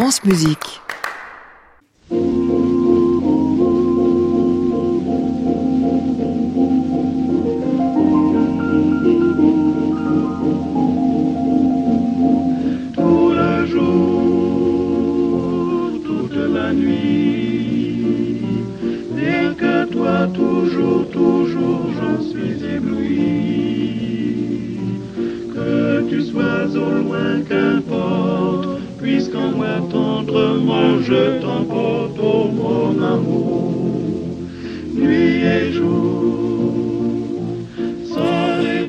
France Musique.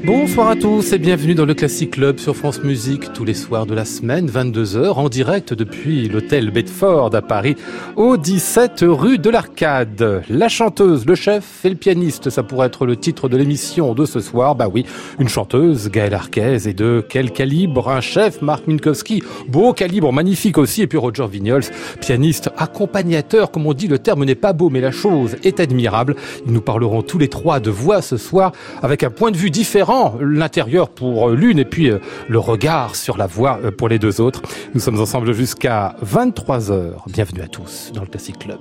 Bonsoir à tous et bienvenue dans le Classic Club sur France Musique, tous les soirs de la semaine, 22h, en direct depuis l'hôtel Bedford à Paris, au 17 rue de l'Arcade. La chanteuse, le chef et le pianiste, ça pourrait être le titre de l'émission de ce soir. Bah oui, une chanteuse, Gaëlle Arquez, et de quel calibre? Un chef, Marc Minkowski, beau calibre, magnifique aussi, et puis Roger Vignoles, pianiste, accompagnateur, comme on dit, le terme n'est pas beau, mais la chose est admirable. Ils nous parleront tous les trois de voix ce soir, avec un point de vue différent, l'intérieur pour l'une et puis le regard sur la voix pour les deux autres. Nous sommes ensemble jusqu'à 23h. Bienvenue à tous dans le Classic Club.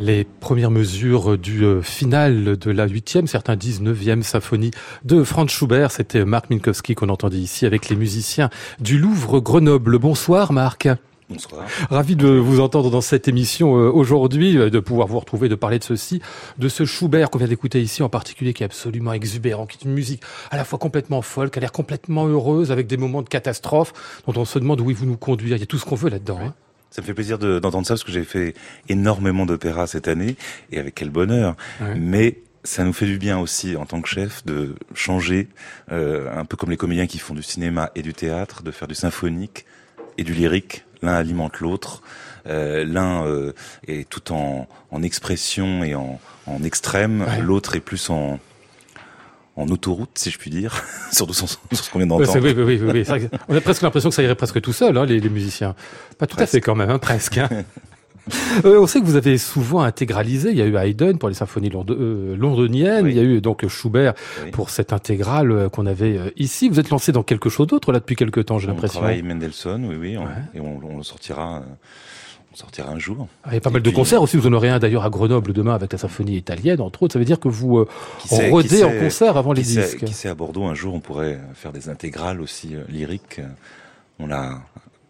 Les premières mesures du final de la 8e, certains disent 9e symphonie de Franz Schubert. C'était Marc Minkowski qu'on entendait ici avec les musiciens du Louvre-Grenoble. Bonsoir Marc. Bonsoir. Ravi de vous entendre dans cette émission aujourd'hui, de pouvoir vous retrouver, de parler de ceci, de ce Schubert qu'on vient d'écouter ici en particulier, qui est absolument exubérant, qui est une musique à la fois complètement folle, qui a l'air complètement heureuse, avec des moments de catastrophe dont on se demande où il veut nous conduire. Il y a tout ce qu'on veut là-dedans. Oui. Hein. Ça me fait plaisir d'entendre ça parce que j'ai fait énormément d'opéra cette année et avec quel bonheur. Ouais. Mais ça nous fait du bien aussi en tant que chef de changer, un peu comme les comédiens qui font du cinéma et du théâtre, de faire du symphonique et du lyrique. L'un alimente l'autre, l'un est tout en expression et en extrême, ouais. L'autre est plus en autoroute, si je puis dire, surtout sur ce qu'on vient d'entendre. Oui. On a presque l'impression que ça irait presque tout seul, hein, les musiciens. Pas tout presque. À fait quand même, hein, presque. Hein. On sait que vous avez souvent intégralisé. Il y a eu Haydn pour les symphonies londoniennes, oui. Il y a eu donc Schubert, oui, pour cette intégrale qu'on avait ici. Vous êtes lancé dans quelque chose d'autre là depuis quelque temps, j'ai l'impression. On travaille Mendelssohn, oui, ouais. Et on le sortira... On sortira un jour. Il y a pas mal de concerts aussi. Vous en aurez un d'ailleurs à Grenoble demain avec la symphonie italienne, entre autres. Ça veut dire que vous rodez en concert avant les disques. Qui sait, à Bordeaux, un jour, on pourrait faire des intégrales aussi lyriques. On a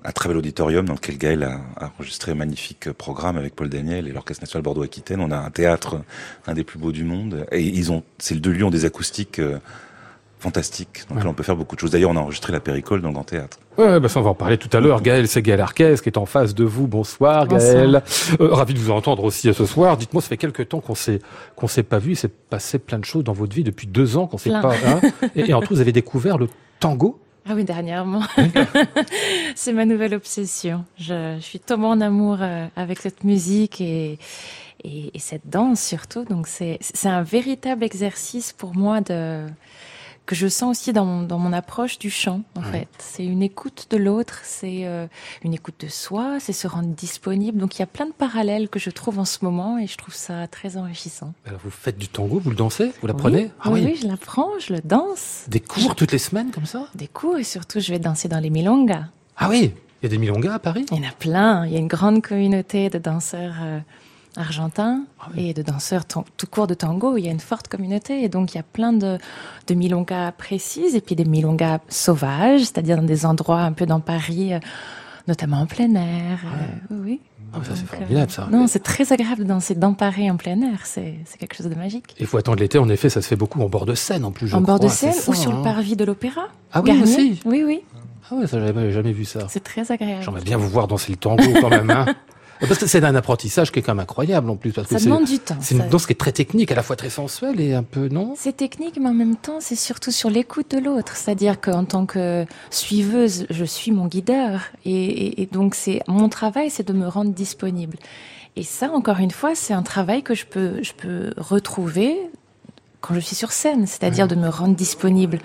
un très bel auditorium dans lequel Gaëlle a enregistré un magnifique programme avec Paul Daniel et l'Orchestre National Bordeaux-Aquitaine. On a un théâtre, un des plus beaux du monde. Et les deux lieux ont des acoustiques... fantastique. Donc ouais. Là, on peut faire beaucoup de choses. D'ailleurs, on a enregistré la Péricole dans le Grand Théâtre. Ouais, ça, on va en parler tout à l'heure. Gaëlle, c'est Gaëlle Arquez qui est en face de vous. Bonsoir, Gaëlle. Ravi de vous entendre aussi ce soir. Dites-moi, ça fait quelques temps qu'on s'est pas vu. Il s'est passé plein de choses dans votre vie depuis 2 ans qu'on s'est pas, hein. Et entre autres, vous avez découvert le tango. Ah oui, dernièrement. C'est ma nouvelle obsession. Je suis tombée en amour avec cette musique et cette danse surtout. Donc, c'est un véritable exercice pour moi que je sens aussi dans mon approche du chant, en fait. C'est une écoute de l'autre, c'est une écoute de soi, c'est se rendre disponible. Donc il y a plein de parallèles que je trouve en ce moment et je trouve ça très enrichissant. Alors vous faites du tango, vous le dansez, vous l'apprenez ? Oui, je l'apprends, je le danse. Des cours toutes les semaines comme ça ? Des cours et surtout je vais danser dans les milongas. Ah oui, il y a des milongas à Paris ? Il y en a plein, il y a une grande communauté de danseurs... argentin et de danseurs tout court de tango, il y a une forte communauté et donc il y a plein de milongas précises et puis des milongas sauvages, c'est-à-dire dans des endroits un peu dans Paris, notamment en plein air. Ouais. Oui. Ah, ça, c'est formidable, ça. Non, c'est très agréable de danser dans Paris en plein air. C'est quelque chose de magique. Il faut attendre l'été. En effet, ça se fait beaucoup en bord de Seine, en plus, je crois. En bord de Seine ou sur le parvis de l'Opéra. Ah oui, aussi. Oui. Ah ouais, ça, j'avais jamais vu ça. C'est très agréable. J'aimerais bien vous voir danser le tango quand même, hein. Parce que c'est un apprentissage qui est quand même incroyable en plus. Parce que ça demande du temps. C'est une danse qui est très technique, à la fois très sensuelle et un peu, non ? C'est technique, mais en même temps, c'est surtout sur l'écoute de l'autre. C'est-à-dire qu'en tant que suiveuse, je suis mon guideur. Et donc, mon travail, c'est de me rendre disponible. Et ça, encore une fois, c'est un travail que je peux retrouver quand je suis sur scène. C'est-à-dire de me rendre disponible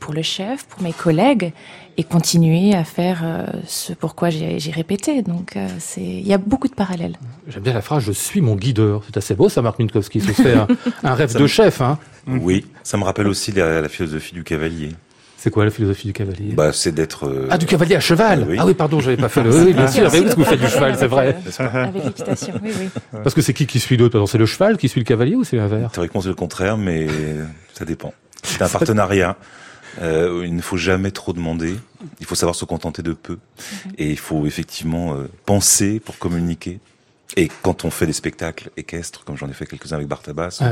pour le chef, pour mes collègues. Et continuer à faire ce pourquoi j'ai répété. Donc, il y a beaucoup de parallèles. J'aime bien la phrase « je suis mon guideur ». C'est assez beau ça, Marc Minkowski. Ça fait un rêve de chef. Hein. Oui, ça me rappelle aussi la philosophie du cavalier. C'est quoi la philosophie du cavalier ? C'est d'être... Ah, du cavalier à cheval. Oui. Ah oui, pardon, j'avais pas fait le... Oui, bien sûr, mais vous faites du cheval, c'est vrai. Avec l'équitation, oui. Parce que c'est qui suit l'autre ? C'est le cheval qui suit le cavalier ou c'est l'inverse ? Théoriquement, c'est le contraire, mais ça dépend. C'est un partenariat. Il ne faut jamais trop demander, il faut savoir se contenter de peu, et il faut effectivement penser pour communiquer. Et quand on fait des spectacles équestres, comme j'en ai fait quelques-uns avec Bartabas,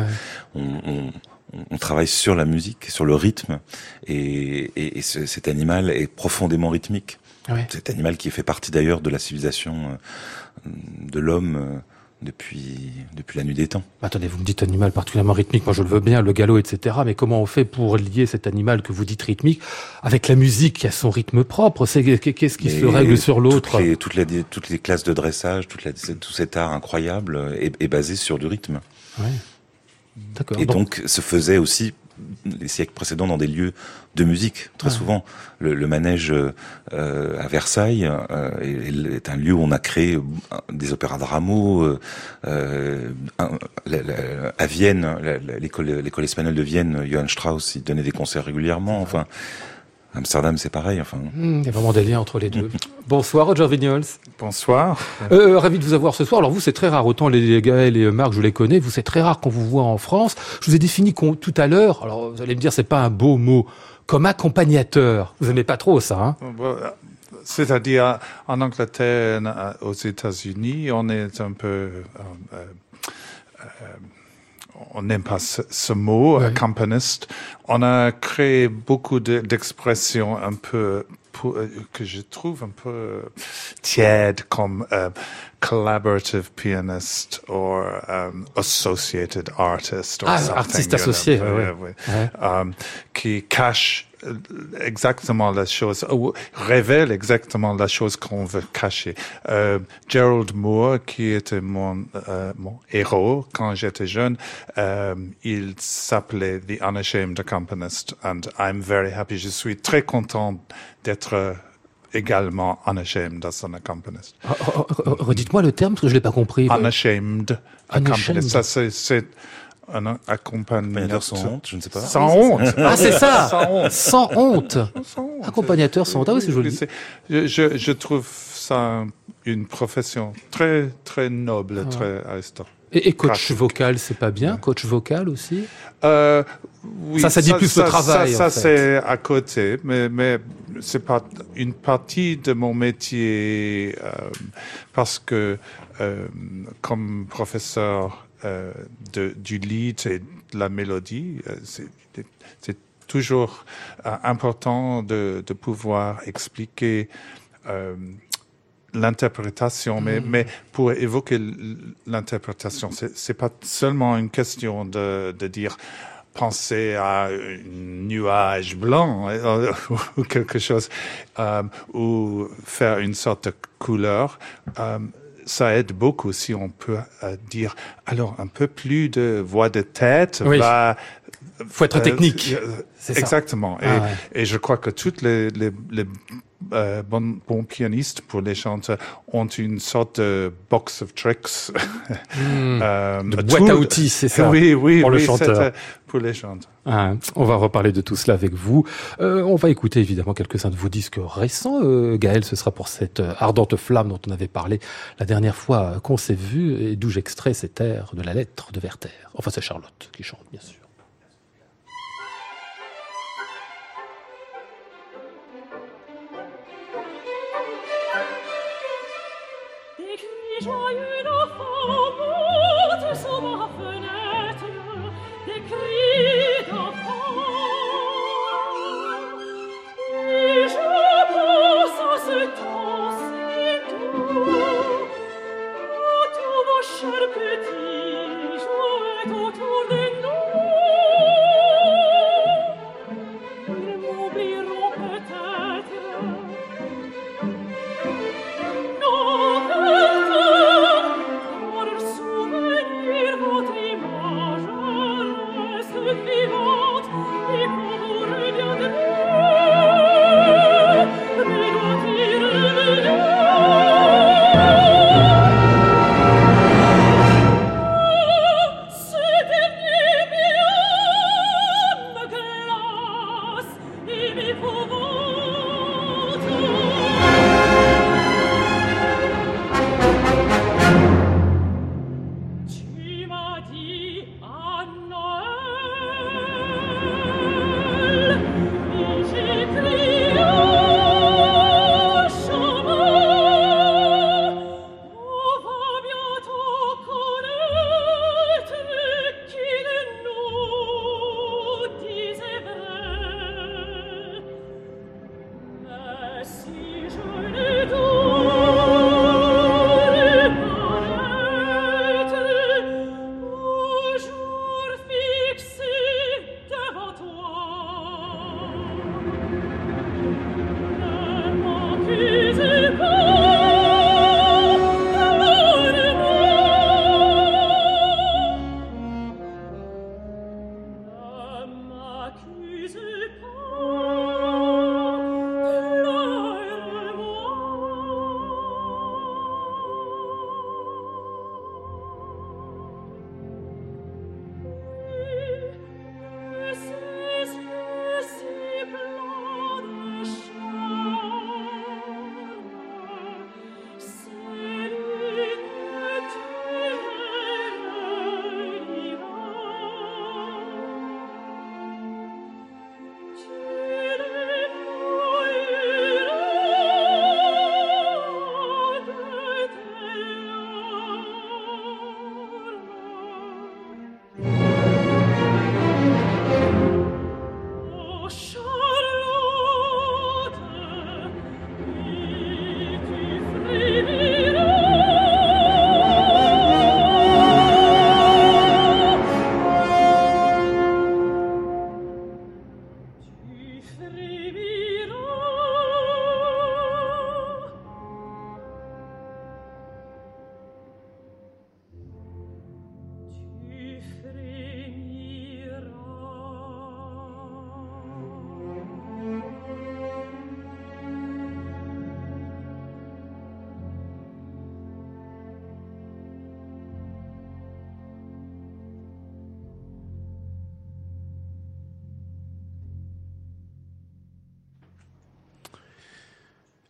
on travaille sur la musique, sur le rythme, et cet animal est profondément rythmique. Ouais. Cet animal qui fait partie d'ailleurs de la civilisation de l'homme... Depuis la nuit des temps. Attendez, vous me dites animal particulièrement rythmique, moi je le veux bien, le galop, etc. Mais comment on fait pour lier cet animal que vous dites rythmique avec la musique qui a son rythme propre ? Qu'est-ce qui se règle sur l'autre ? Toutes les classes de dressage, tout cet art incroyable est basé sur du rythme. Ouais. D'accord. Et donc se faisait aussi les siècles précédents dans des lieux de musique, très souvent. Le manège à Versailles est un lieu où on a créé des opéras de Rameau. À Vienne, l'école espagnole de Vienne, Johann Strauss, il donnait des concerts régulièrement. Enfin, Amsterdam, c'est pareil. Enfin. Il y a vraiment des liens entre les deux. Bonsoir, Roger Vignoles. Bonsoir. Ravi de vous avoir ce soir. Alors vous, c'est très rare. Autant les Gaëlle et Marc, je les connais. Vous, c'est très rare qu'on vous voit en France. Je vous ai défini tout à l'heure. Alors vous allez me dire, c'est pas un beau mot. Comme accompagnateur. Vous aimez pas trop ça, hein? C'est-à-dire, en Angleterre, aux États-Unis, on est un peu... on n'aime pas ce mot, oui. Accompaniste. On a créé beaucoup d'expressions un peu... que je trouve un peu tiède, comme collaborative pianist ou associated artist. Artiste associé, oui. Qui cache exactement la chose, ou révèle exactement la chose qu'on veut cacher. Gerald Moore, qui était mon héros quand j'étais jeune, il s'appelait The Unashamed Accompanist, and I'm very happy. Je suis très content d'être également unashamed as an accompanist. Redites-moi le terme, parce que je l'ai pas compris. Unashamed accompanist. Ça, c'est un accompagnateur sans honte, je ne sais pas. Sans honte. Ah, c'est ça. Sans honte. Accompagnateur sans honte. Ah oui, c'est joli. Je trouve ça une profession très, très noble, très aristocratique. Et coach pratique. Vocal, c'est pas bien? Coach vocal aussi? Oui. Ça dit plus le travail. Ça, en fait. C'est à côté, mais c'est pas une partie de mon métier, parce que, comme professeur, du lead et de la mélodie, c'est toujours important de pouvoir expliquer l'interprétation, mais pour évoquer l'interprétation, c'est pas seulement une question de dire penser à un nuage blanc ou quelque chose, ou faire une sorte de couleur. Ça aide beaucoup si on peut dire, alors un peu plus de voix de tête. Oui. Faut être technique. C'est exactement. Ça. Et je crois que toutes les bons pianistes pour les chanteurs ont une sorte de box of tricks. De boîte à outils, c'est ça. Oui, pour le chanteur. Pour les chanteurs. On va reparler de tout cela avec vous. On va écouter évidemment quelques-uns de vos disques récents. Gaëlle, ce sera pour cette ardente flamme dont on avait parlé la dernière fois qu'on s'est vu et d'où j'extrais cet air de la lettre de Werther. Enfin, c'est Charlotte qui chante, bien sûr. Joyeux d'enfants, tous à ma fenêtre, des cris d'enfants. Et je pense à ce temps si doux, à tous vos chers petits jouets autour de nous. Ils m'oublieront peut-être. Non,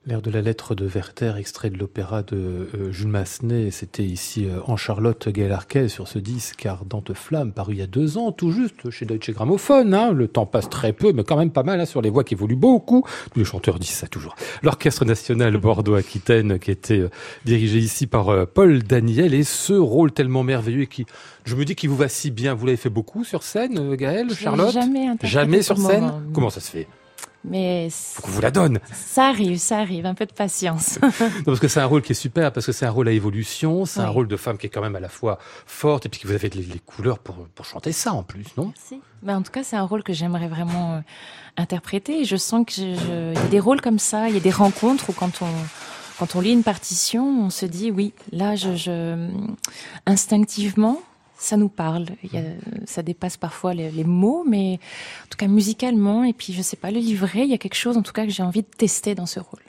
L'air de la lettre de Werther, extrait de l'opéra de Jules Massenet, c'était ici en Charlotte, Gaëlle Arquez sur ce disque Ardente Flamme, paru il y a 2 ans, tout juste, chez Deutsche Grammophon. Le temps passe très peu, mais quand même pas mal, sur les voix qui évoluent beaucoup. Tous les chanteurs disent ça toujours. L'Orchestre National Bordeaux-Aquitaine, qui était dirigé ici par Paul Daniel, et ce rôle tellement merveilleux et qui, je me dis, qu'il vous va si bien. Vous l'avez fait beaucoup sur scène, Gaëlle, Charlotte ? Jamais sur scène moment. Comment ça se fait ? Mais faut qu'on vous la donne. Ça arrive, un peu de patience. Non, parce que c'est un rôle qui est super, parce que c'est un rôle à évolution, c'est un rôle de femme qui est quand même à la fois forte, et puis que vous avez les couleurs pour chanter ça en plus, non ? Merci. Mais en tout cas, c'est un rôle que j'aimerais vraiment interpréter, et je sens qu'il y a des rôles comme ça, il y a des rencontres où quand on lit une partition, on se dit oui, là, je instinctivement, ça nous parle, ça dépasse parfois les mots, mais en tout cas musicalement, et puis je sais pas, le livret, il y a quelque chose en tout cas que j'ai envie de tester dans ce rôle.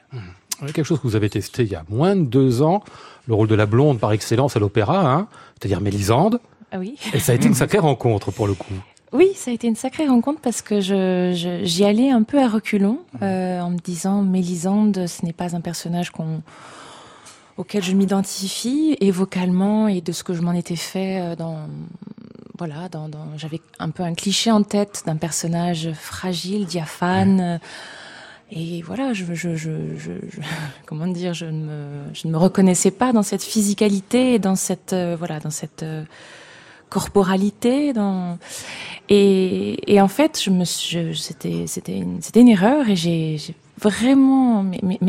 Quelque chose que vous avez testé il y a moins de 2 ans, le rôle de la blonde par excellence à l'opéra, c'est-à-dire Mélisande, oui. Et ça a été une sacrée rencontre pour le coup. Oui, ça a été une sacrée rencontre parce que j'y allais un peu à reculons, en me disant Mélisande, ce n'est pas un personnage auquel je m'identifie, et vocalement, et de ce que je m'en étais fait j'avais un peu un cliché en tête d'un personnage fragile, diaphane, et voilà, je ne me reconnaissais pas dans cette physicalité, et dans cette corporalité, et en fait, c'était une erreur, et j'ai vraiment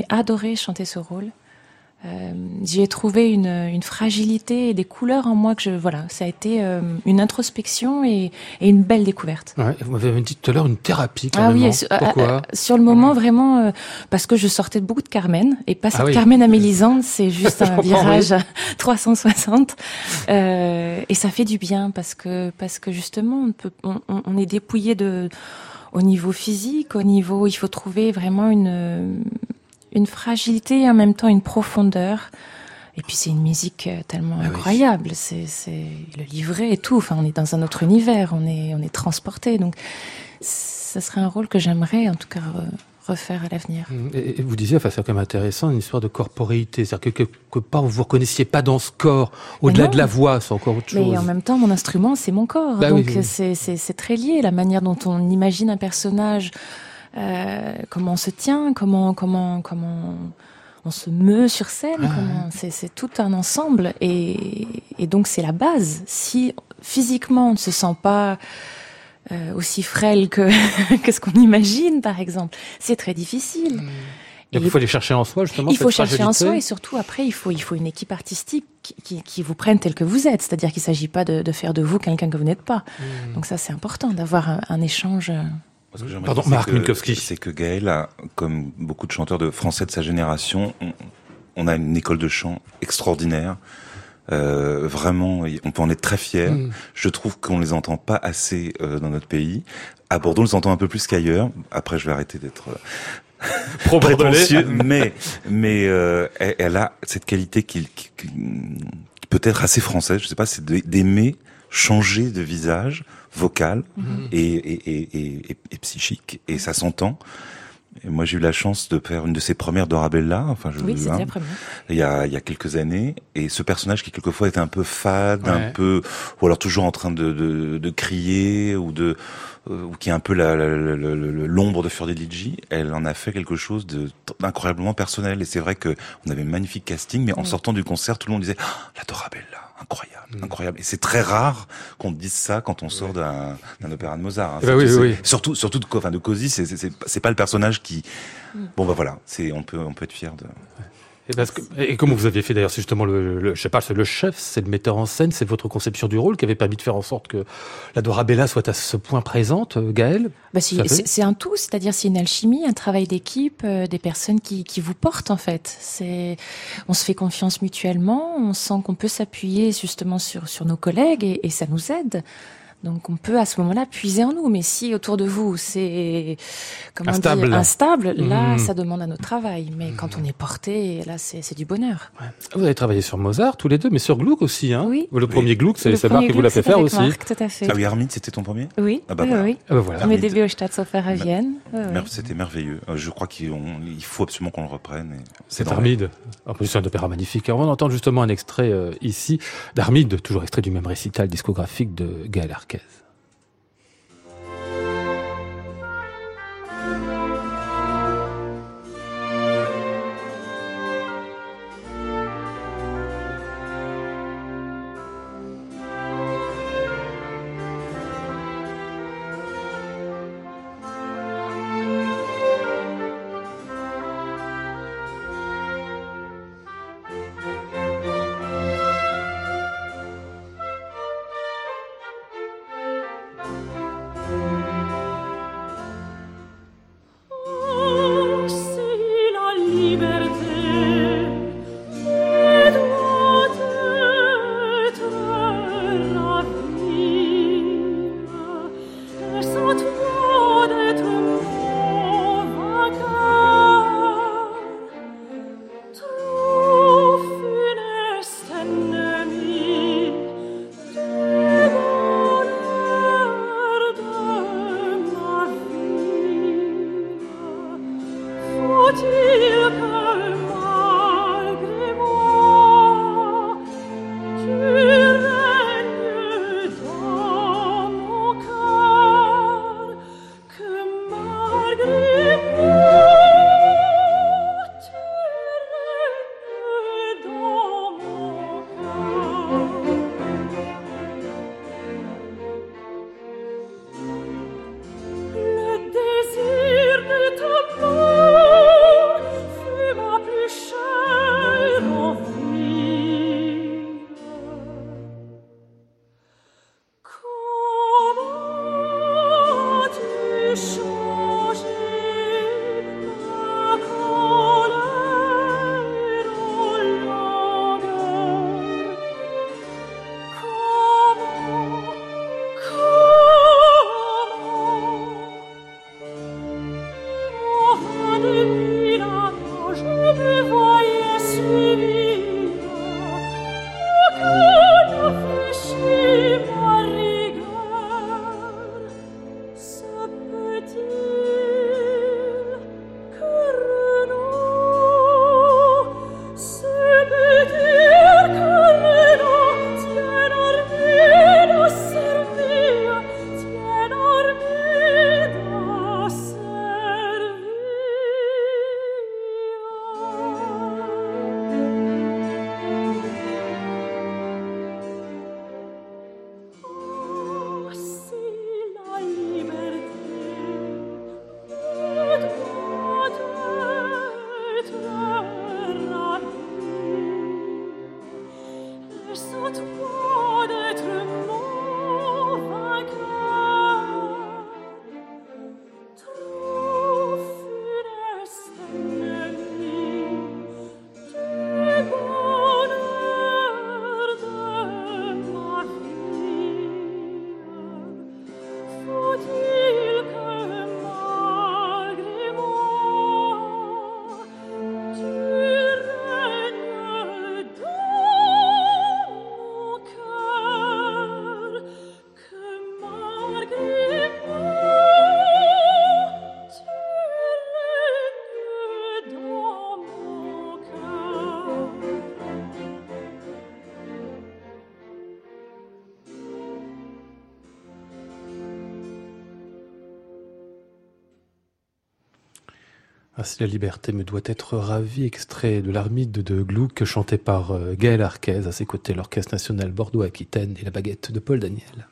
adoré chanter ce rôle. J'y ai trouvé une fragilité et des couleurs en moi ça a été une introspection et une belle découverte. Ouais, vous m'avez dit tout à l'heure une thérapie carrément. Ah oui, pourquoi ? Sur le moment vraiment parce que je sortais de beaucoup de Carmen et passer de Carmen à Mélisande, c'est juste un virage à 360 et ça fait du bien parce que justement on est dépouillé au niveau physique, il faut trouver vraiment une fragilité et en même temps une profondeur. Et puis c'est une musique tellement incroyable, c'est le livret et tout. Enfin, on est dans un autre univers, on est transporté. Donc, ça serait un rôle que j'aimerais en tout cas refaire à l'avenir. Et vous disiez, c'est quand même intéressant, une histoire de corporéité. C'est-à-dire que quelque part, vous ne vous reconnaissiez pas dans ce corps, au-delà de la voix, c'est encore autre chose. Mais en même temps, mon instrument, c'est mon corps. Donc, c'est très lié. La manière dont on imagine un personnage, comment on se tient, comment on se meut sur scène, c'est tout un ensemble et donc c'est la base. Si physiquement on ne se sent pas aussi frêle que ce qu'on imagine, par exemple, c'est très difficile. Et il faut les chercher en soi, justement. Il faut chercher en soi, et surtout après, il faut une équipe artistique qui vous prenne tel que vous êtes. C'est-à-dire qu'il ne s'agit pas de faire de vous quelqu'un que vous n'êtes pas. Donc ça, c'est important d'avoir un échange. Pardon, Marc Minkowski. C'est que Gaëlle, comme beaucoup de chanteurs de français de sa génération, on a une école de chant extraordinaire. Vraiment, on peut en être très fier. Je trouve qu'on les entend pas assez dans notre pays. À Bordeaux, on les entend un peu plus qu'ailleurs. Après, je vais arrêter d'être pro-bordelais. mais elle a cette qualité qui peut être assez française. Je sais pas, c'est d'aimer changer de visage vocal et psychique, et ça s'entend. Et moi, j'ai eu la chance de faire une de ses premières Dorabella. C'était la première. Il y a quelques années. Et ce personnage qui, quelquefois, était un peu fade, un peu, ou alors toujours en train de crier, ou qui est un peu l'ombre de Fiordiligi, elle en a fait quelque chose d'incroyablement personnel. Et c'est vrai qu'on avait un magnifique casting, mais en sortant du concert, tout le monde disait, la Dorabella. Incroyable. Et c'est très rare qu'on dise ça quand on sort d'un opéra de Mozart. Surtout de Cosi, c'est pas le personnage qui. On peut être fier de. Et comment vous aviez fait d'ailleurs, c'est justement c'est le chef, c'est le metteur en scène, c'est votre conception du rôle qui avait permis de faire en sorte que la Dorabella soit à ce point présente, Gaëlle. C'est un tout, c'est-à-dire c'est une alchimie, un travail d'équipe, des personnes qui vous portent en fait. On se fait confiance mutuellement, on sent qu'on peut s'appuyer justement sur nos collègues et ça nous aide. Donc on peut à ce moment-là puiser en nous. Mais si autour de vous c'est instable, là ça demande un autre travail. Mais quand on est porté, là c'est du bonheur. Ouais. Vous avez travaillé sur Mozart tous les deux, mais sur Gluck aussi. Hein. Oui. Le premier Gluck, c'est Marc qui vous l'a fait faire aussi. Marc, tout à fait. Ah oui, Armide, c'était ton premier ? Oui. Ah bah oui, voilà. Mais début au Staatsoper à Vienne. C'était merveilleux. Je crois qu'il faut absolument qu'on le reprenne. C'est Armide. En plus, c'est un opéra magnifique. Alors, on entend justement un extrait ici d'Armide, toujours extrait du même récital discographique de Gaëlle Arquez. Ainsi la liberté me doit être ravie, extrait de l'Armide de Gluck, chanté par Gaëlle Arquez. À ses côtés, l'Orchestre national Bordeaux-Aquitaine et la baguette de Paul Daniel.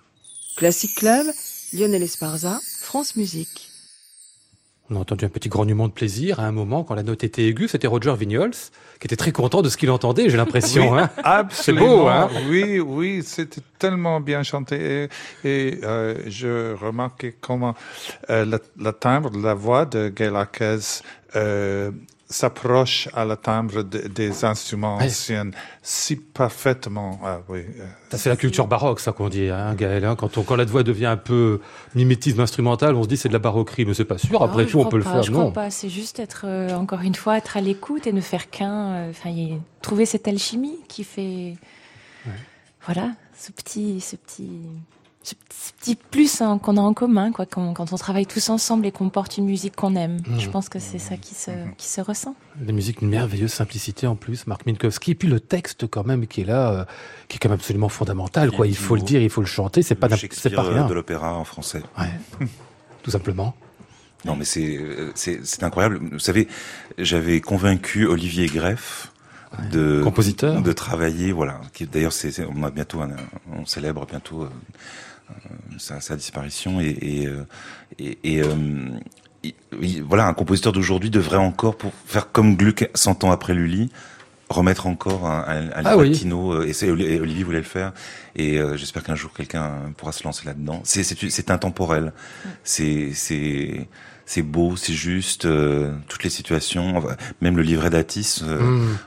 Classic Club, Lionel Esparza, France Musique. On a entendu un petit grognement de plaisir à un moment quand la note était aiguë. C'était Roger Vignoles qui était très content de ce qu'il entendait, j'ai l'impression. Oui, hein. Absolument. C'est beau, hein. Oui, c'était tellement bien chanté. Et je remarquais comment le timbre de la voix de Gaëlle Arquez s'approche à la timbre des instruments anciens si parfaitement. Ah, oui. Ça, c'est la culture baroque, ça qu'on dit, hein, Gaëlle. Hein, quand la voix devient un peu mimétisme instrumental, on se dit c'est de la baroquerie, mais c'est pas sûr. Après non, tout, on peut le faire. Je crois pas. C'est juste être encore une fois être à l'écoute et ne faire qu'un. Enfin, trouver cette alchimie qui fait. Ouais. Voilà, ce petit plus hein, qu'on a en commun, quoi, quand on travaille tous ensemble et qu'on porte une musique qu'on aime. Je pense que c'est ça qui se ressent. La musique, une merveilleuse simplicité en plus, Marc Minkowski. Et puis le texte quand même qui est là, qui est quand même absolument fondamental. Quoi. Il faut le dire, il faut le chanter, c'est pas rien. De l'opéra en français. Ouais. Tout simplement. Non mais c'est incroyable. Vous savez, j'avais convaincu Olivier Greff, de compositeur, de travailler, voilà. D'ailleurs, on a bientôt, on célèbre bientôt sa disparition et voilà, un compositeur d'aujourd'hui devrait encore, pour faire comme Gluck 100 ans après Lully, remettre encore un Latino. Oui. Et Olivier voulait le faire. Et j'espère qu'un jour quelqu'un pourra se lancer là-dedans. C'est intemporel. C'est beau, c'est juste, toutes les situations, même le livret d'Atis,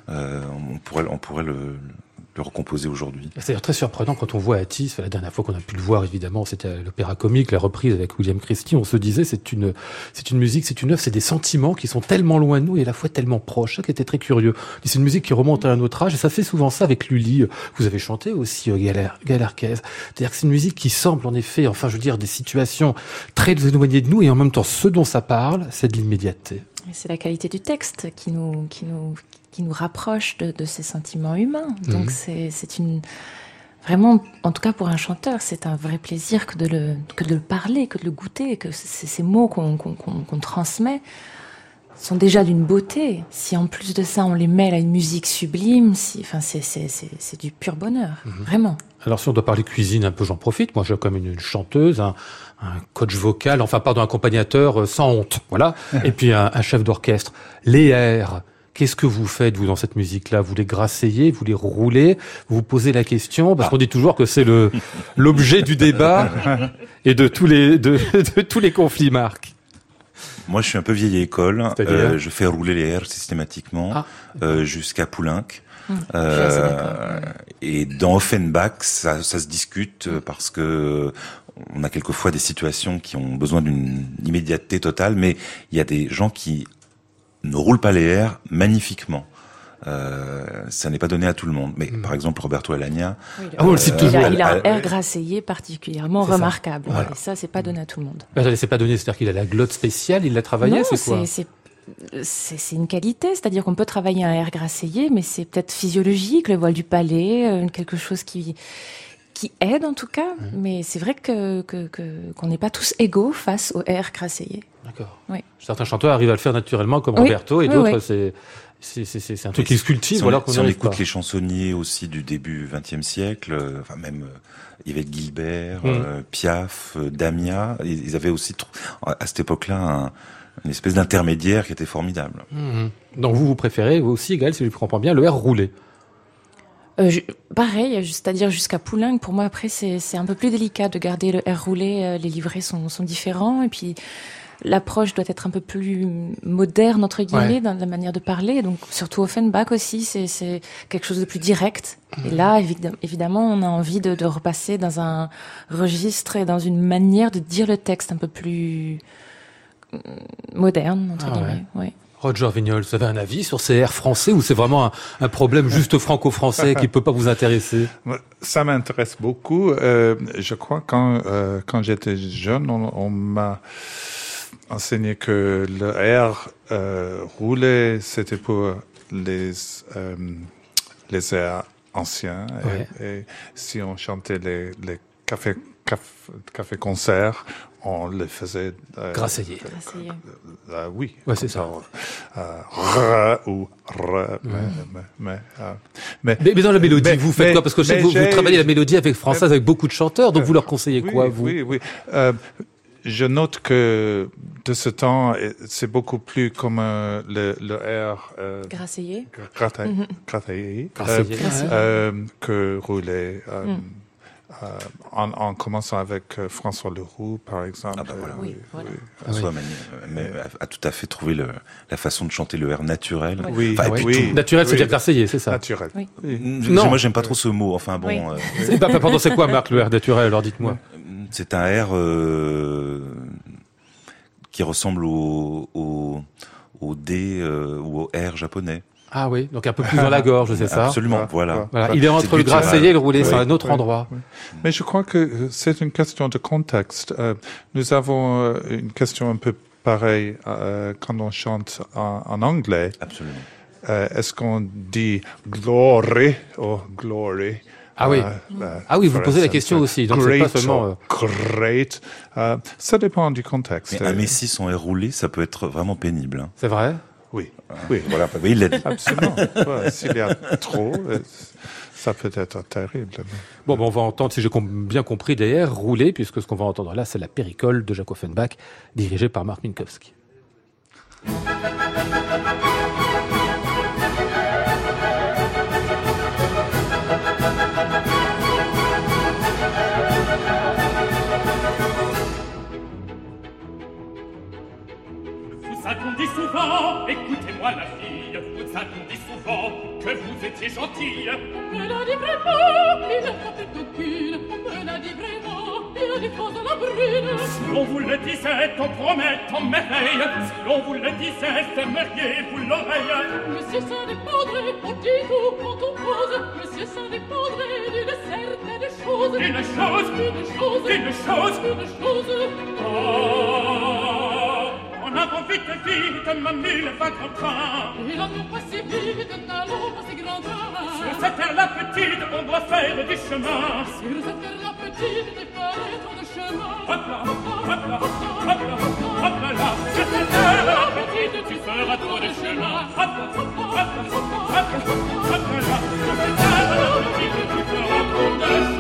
on pourrait le recomposer aujourd'hui. C'est d'ailleurs très surprenant quand on voit Atis, la dernière fois qu'on a pu le voir, évidemment, c'était à l'Opéra Comique, la reprise avec William Christie, on se disait, c'est une musique, c'est une œuvre, c'est des sentiments qui sont tellement loin de nous et à la fois tellement proches, ça qui était très curieux. Et c'est une musique qui remonte à un autre âge, et ça fait souvent ça avec Lully, vous avez chanté aussi Gaëlle Arquez, c'est-à-dire que c'est une musique qui semble en effet, enfin je veux dire, des situations très éloignées de nous, et en même temps, ce dont ça parle, c'est de l'immédiateté. Et c'est la qualité du texte qui nous rapproche de ces sentiments humains. Donc c'est vraiment, en tout cas pour un chanteur, c'est un vrai plaisir que de le parler, que de le goûter, que ces mots qu'on transmet sont déjà d'une beauté. Si en plus de ça on les mêle à une musique sublime, c'est du pur bonheur, vraiment. Alors si on doit parler cuisine un peu, j'en profite. Moi j'ai comme une chanteuse, un coach vocal, un accompagnateur sans honte, voilà, et puis un chef d'orchestre. Les airs. Qu'est-ce que vous faites, vous, dans cette musique-là? Vous les grasseyez, vous les roulez, vous vous posez la question, parce qu'on dit toujours que c'est l'objet du débat et de tous les conflits, Marc. Moi, je suis un peu vieille école. Je fais rouler les airs systématiquement jusqu'à Poulenc. Et dans Offenbach, ça se discute parce que on a quelquefois des situations qui ont besoin d'une immédiateté totale, mais il y a des gens qui ne roule pas les airs magnifiquement. Ça n'est pas donné à tout le monde. Mais par exemple, Roberto Alagna... Oui, on le cite toujours. Il a un air grasseillé particulièrement remarquable. Ça. Voilà. Et ça, c'est pas donné à tout le monde. C'est pas donné, c'est-à-dire qu'il a la glotte spéciale, il l'a travaillé, c'est une qualité, c'est-à-dire qu'on peut travailler un air grasseillé, mais c'est peut-être physiologique, le voile du palais, quelque chose qui aide en tout cas, mais c'est vrai qu'on n'est pas tous égaux face au air grasseillé. D'accord. Oui. Certains chanteurs arrivent à le faire naturellement, comme Roberto, et d'autres, c'est un truc qui se cultive. Si on écoute les chansonniers aussi du début XXe siècle, Yvette Gilbert, Piaf, Damia, ils avaient aussi, à cette époque-là, une espèce d'intermédiaire qui était formidable. Donc vous préférez, vous aussi, Gaëlle, si je comprends bien, le air roulé. Pareil, c'est-à-dire jusqu'à Poulenc, pour moi après c'est un peu plus délicat de garder le air roulé, les livrets sont différents et puis l'approche doit être un peu plus moderne entre guillemets dans la manière de parler, donc surtout Offenbach aussi c'est quelque chose de plus direct et là évidemment on a envie de repasser dans un registre et dans une manière de dire le texte un peu plus moderne entre guillemets. Ouais. Roger Vignoles, vous avez un avis sur ces airs français ou c'est vraiment un problème juste franco-français qui peut pas vous intéresser? Ça m'intéresse beaucoup. Je crois quand j'étais jeune, on m'a enseigné que le air roulé, c'était pour les airs anciens. Ouais. Et si on chantait les café-concert, on le faisait... grasseiller. Oui. Ouais, c'est ça. Mais dans la mélodie, vous faites quoi? Parce que je sais que vous travaillez la mélodie avec française, avec beaucoup de chanteurs, donc vous leur conseillez quoi, vous? Oui. Je note que de ce temps, c'est beaucoup plus comme le air grasseiller que roulé. En commençant avec François Leroux, par exemple. Ah bah voilà. Oui. François Manier a tout à fait trouvé la façon de chanter le air naturel. Oui. Enfin, oui. Naturel, c'est bien Marseillais, c'est ça. Naturel. Oui. Non. Moi, j'aime pas trop ce mot. Enfin bon. Oui. Pardon, c'est quoi, Marc, le air naturel? Alors dites-moi. C'est un air qui ressemble au D ou au R japonais. Ah oui, donc un peu plus dans la gorge, c'est ça? Absolument, voilà. Il est entre le grasseyé et le roulé, c'est un autre endroit. Oui. Mais je crois que c'est une question de contexte. Nous avons une question un peu pareille quand on chante en anglais. Absolument. Est-ce qu'on dit glory ou glory? Ah oui. Vous posez la question aussi. Donc c'est pas seulement great. Ça dépend du contexte. Mais un Messie en air roulé, ça peut être vraiment pénible. Hein. C'est vrai? Oui. Voilà, il l'a dit. Absolument. Ouais, s'il y a trop, ça peut être terrible. Bon, on va entendre, si j'ai bien compris, des airs rouler, puisque ce qu'on va entendre là, c'est la Péricole de Jacques Offenbach, dirigée par Marc Minkowski. Écoutez-moi la fille, vous avez dit souvent que vous étiez gentille. On me l'a dit vraiment, il n'y a pas plus d'aucune. On me l'a dit vraiment, il y a des fois de la brune. Si l'on vous le disait, on promet, on merveille. Si l'on vous le disait, fermeriez-vous l'oreille. Monsieur, ça dépendrait, on dit tout quand on pose. Monsieur, ça dépendrait d'une certaine chose. Une chose. Oh. En avant, vite, mamie, le va grand train. Et l'allons pas si vite, n'allons pas si grand train. Sur cette terre-là petite, on doit faire du chemin. Sur cette terre-là petite, il paraît trop de chemin. Hop là. Sur cette terre-là petite, tu feras trop de chemin. Hop là. Sur cette terre-là petite, tu feras trop de chemin.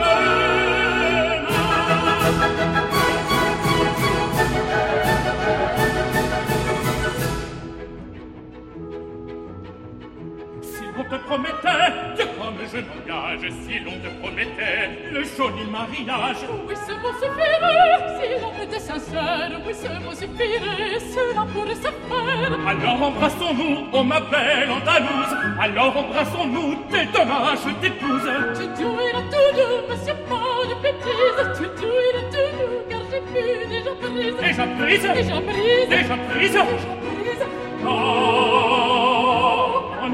Te promettait, Dieu comme je m'engage, si l'on te promettait le joli mariage. Oui, ce mot suffirait, si l'on était sincère, oui, ce mot suffirait, cela pourrait se faire. Alors embrassons-nous, oh ma belle Andalouse, alors embrassons-nous, dès demain je t'épouse. Tu diras tout doux, monsieur, pas de bêtises, tu diras tout doux, car j'ai pu déjà prise. En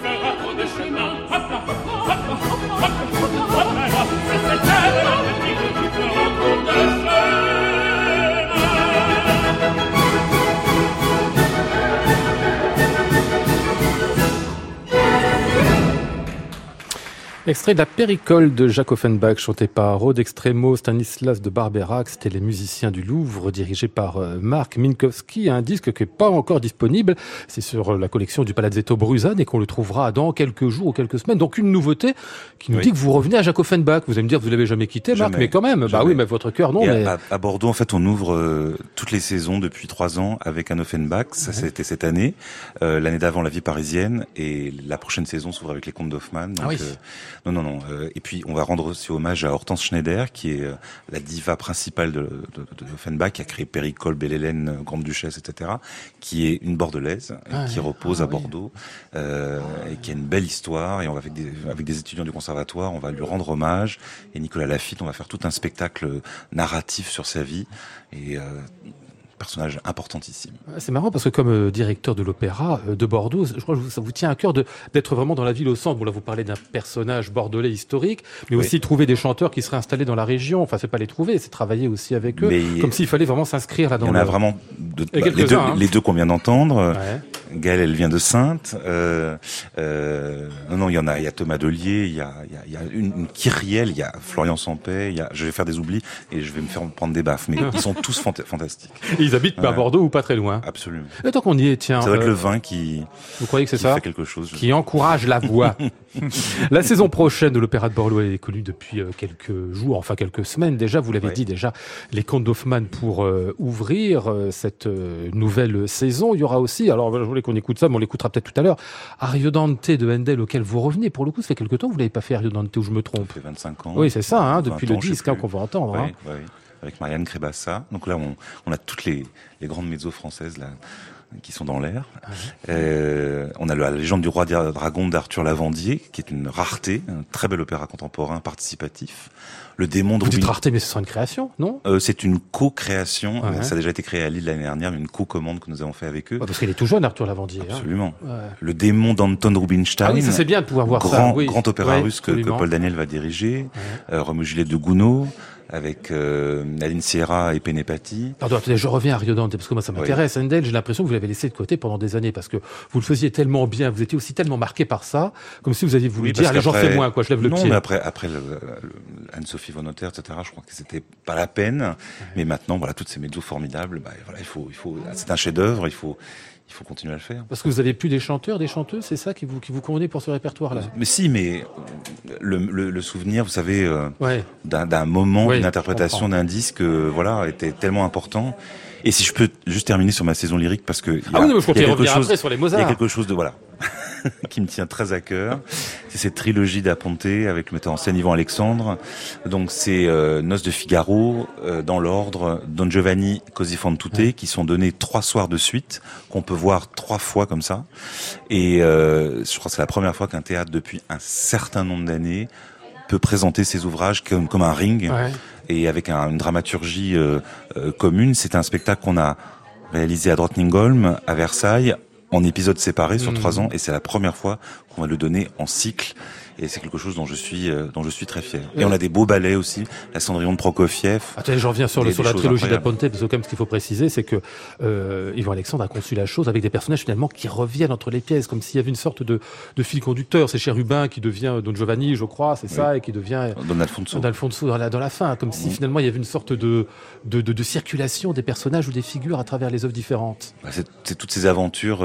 feras ton chemin. Hop là. Sur cette terre-là petite, tu feras ton chemin. Extrait de la Péricole de Jacques Offenbach, chanté par Rod Extremo, Stanislas de Barberac, c'était les musiciens du Louvre, dirigé par Marc Minkowski, un disque qui n'est pas encore disponible, c'est sur la collection du Palazzetto Bruzane et qu'on le trouvera dans quelques jours ou quelques semaines, donc une nouveauté qui nous dit que vous revenez à Jacques Offenbach. Vous allez me dire que vous ne l'avez jamais quitté, Marc, mais quand même, jamais. Bah oui, mais votre cœur, non. Mais... À Bordeaux, en fait, on ouvre toutes les saisons depuis 3 ans avec un Offenbach, ça c'était cette année, l'année d'avant la vie parisienne, et la prochaine saison s'ouvre avec les Contes d'Hoffmann. Non. Et puis, on va rendre aussi hommage à Hortense Schneider, qui est la diva principale de Offenbach, qui a créé Péricole, Belle-Hélène, Grande-Duchesse, etc., qui est une Bordelaise, qui repose à Bordeaux, et qui a une belle histoire. Et on va, avec des étudiants du conservatoire, on va lui rendre hommage. Et Nicolas Lafitte, on va faire tout un spectacle narratif sur sa vie. Et... personnage importantissime. C'est marrant parce que comme directeur de l'opéra de Bordeaux, je crois que ça vous tient à cœur d'être vraiment dans la ville au centre. Bon, là, vous parlez d'un personnage bordelais historique, mais aussi trouver des chanteurs qui seraient installés dans la région. Enfin, c'est pas les trouver, c'est travailler aussi avec eux, mais comme s'il fallait vraiment s'inscrire là-dedans. Il y en a vraiment les deux qu'on vient d'entendre. Ouais. Gaëlle, elle vient de Saintes. Non, il y a Thomas Delier, il y a une Kyrielle, il y a Florian Sampey, je vais faire des oublis et je vais me faire prendre des baffes, mais ils sont tous fantastiques. Ils habitent à Bordeaux ou pas très loin. Absolument. Et tant qu'on y est, tiens... Ça doit être le vin qui... Vous croyez que c'est ça ? Qui fait quelque chose. Qui encourage la voix. La saison prochaine de l'Opéra de Bordeaux est connue depuis quelques jours, enfin quelques semaines déjà. Vous l'avez dit déjà, les contes d'Hoffmann pour ouvrir cette nouvelle saison. Il y aura aussi, alors je voulais qu'on écoute ça, mais on l'écoutera peut-être tout à l'heure, Ariodante de Handel, auquel vous revenez. Pour le coup, ça fait quelques temps que vous ne l'avez pas fait, Ariodante, ou je me trompe. Ça fait 25 ans. Oui, c'est ça, hein, depuis le disque qu'on va entendre. Oui, hein. Oui. Avec Marianne Crébassa. Donc là, on a toutes les grandes mezzos françaises là, qui sont dans l'air. Ah oui. On a la légende du roi dragon d'Arthur Lavandier, qui est une rareté, un très bel opéra contemporain participatif. Le démon de Vous dites rareté, mais ce sera une création, non ? C'est une co-création. Ah ouais. Ça a déjà été créé à Lille l'année dernière, mais une co-commande que nous avons fait avec eux. Ouais, parce qu'il est tout jeune, Arthur Lavandier. Absolument. Hein. Ouais. Le démon d'Anton Rubinstein. Ah oui, ça c'est bien de pouvoir voir ça. Oui. Grand opéra russe que Paul Daniel va diriger. Ouais. Romugile de Gounod. Avec Aline Sierra et Pénépati. Pardon, attendez, je reviens à Ariodante, parce que moi ça m'intéresse. Handel, j'ai l'impression que vous l'avez laissé de côté pendant des années, parce que vous le faisiez tellement bien, vous étiez aussi tellement marqué par ça, comme si vous aviez voulu dire, les gens font moins, quoi, je lève le pied. Non, mais après Anne-Sophie von Otter, etc., je crois que c'était pas la peine, mais maintenant, voilà, toutes ces mezzos formidables, il faut, c'est un chef-d'œuvre, il faut continuer à le faire. Parce que vous avez plus des chanteurs, des chanteuses, c'est ça qui vous convenait pour ce répertoire-là ? Mais si, mais le souvenir, vous savez, d'un moment, d'une interprétation, d'un disque, était tellement important. Et si je peux juste terminer sur ma saison lyrique, parce que il y a quelque chose de qui me tient très à cœur, c'est cette trilogie d'Aponté avec le metteur en scène Yvan Alexandre. Donc c'est Noces de Figaro, dans l'ordre, Don Giovanni, Così fan tutte, qui sont donnés 3 soirs de suite, qu'on peut voir 3 fois comme ça. Et je crois que c'est la première fois qu'un théâtre depuis un certain nombre d'années peut présenter ses ouvrages comme un ring. Ouais. Et avec une dramaturgie commune, c'est un spectacle qu'on a réalisé à Drottningholm, à Versailles, en épisodes séparés sur 3 ans, et c'est la première fois qu'on va le donner en cycle. Et c'est quelque chose dont je suis très fier. Et on a des beaux ballets aussi, la Cendrillon de Prokofiev. Attendez, je reviens sur la trilogie d'Aponte, parce que quand même ce qu'il faut préciser, c'est que Yvan Alexandre a conçu la chose avec des personnages finalement qui reviennent entre les pièces, comme s'il y avait une sorte de fil conducteur. C'est Chérubin qui devient Don Giovanni, je crois, c'est ça, et qui devient Don Alfonso dans la fin, comme si finalement il y avait une sorte de circulation des personnages ou des figures à travers les œuvres différentes. C'est toutes ces aventures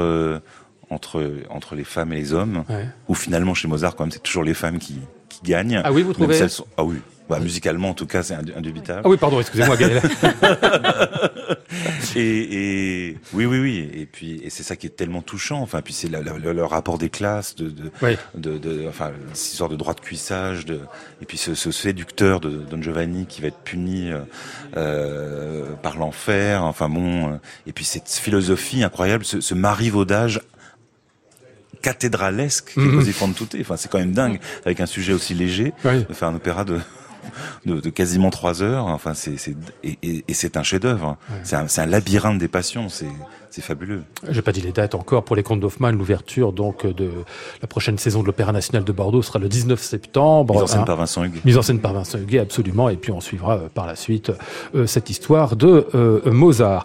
entre les femmes et les hommes, où finalement chez Mozart quand même c'est toujours les femmes qui gagnent. Ah oui, vous trouvez ? Ah oui, musicalement en tout cas c'est indubitable. Ah oui, pardon, excusez-moi Gaëlle. et oui, et puis c'est ça qui est tellement touchant. Enfin puis c'est le rapport des classes, de cette histoire de droit de cuissage, et puis ce séducteur de Don Giovanni qui va être puni par l'enfer. Enfin bon, et puis cette philosophie incroyable, ce marivaudage cathédralesque, Così fan tutte. Enfin, c'est quand même dingue, avec un sujet aussi léger, de faire un opéra de quasiment 3 heures. Enfin, c'est c'est un chef-d'œuvre. Ouais. C'est un labyrinthe des passions. C'est fabuleux. J'ai pas dit les dates encore pour les contes d'Hoffmann. L'ouverture donc de la prochaine saison de l'Opéra National de Bordeaux sera le 19 septembre. Mise en scène par Vincent Huguet. Mise en scène par Vincent Huguet, absolument. Et puis on suivra par la suite cette histoire de Mozart.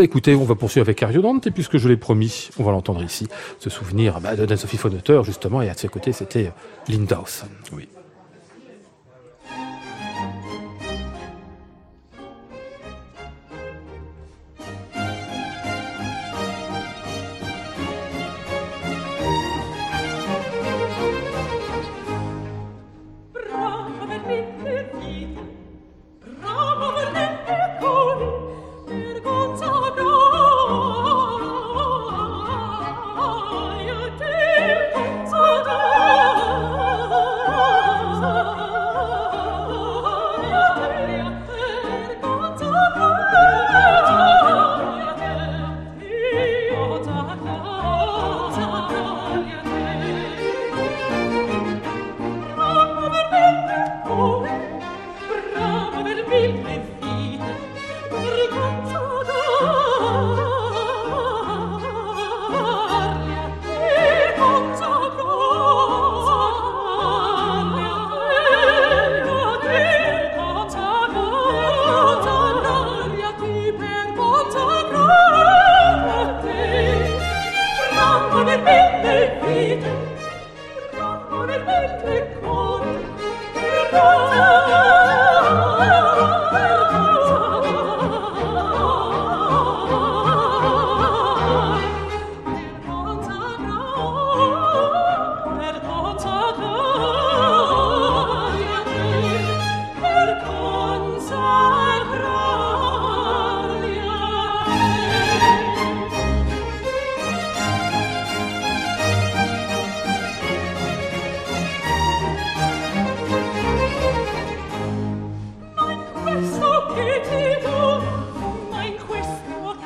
Écoutez, on va poursuivre avec Ariodante, et puisque je l'ai promis, on va l'entendre ici. Ce souvenir d'Anne-Sophie von Otter justement, et à ses côtés c'était Lindausen. Oui.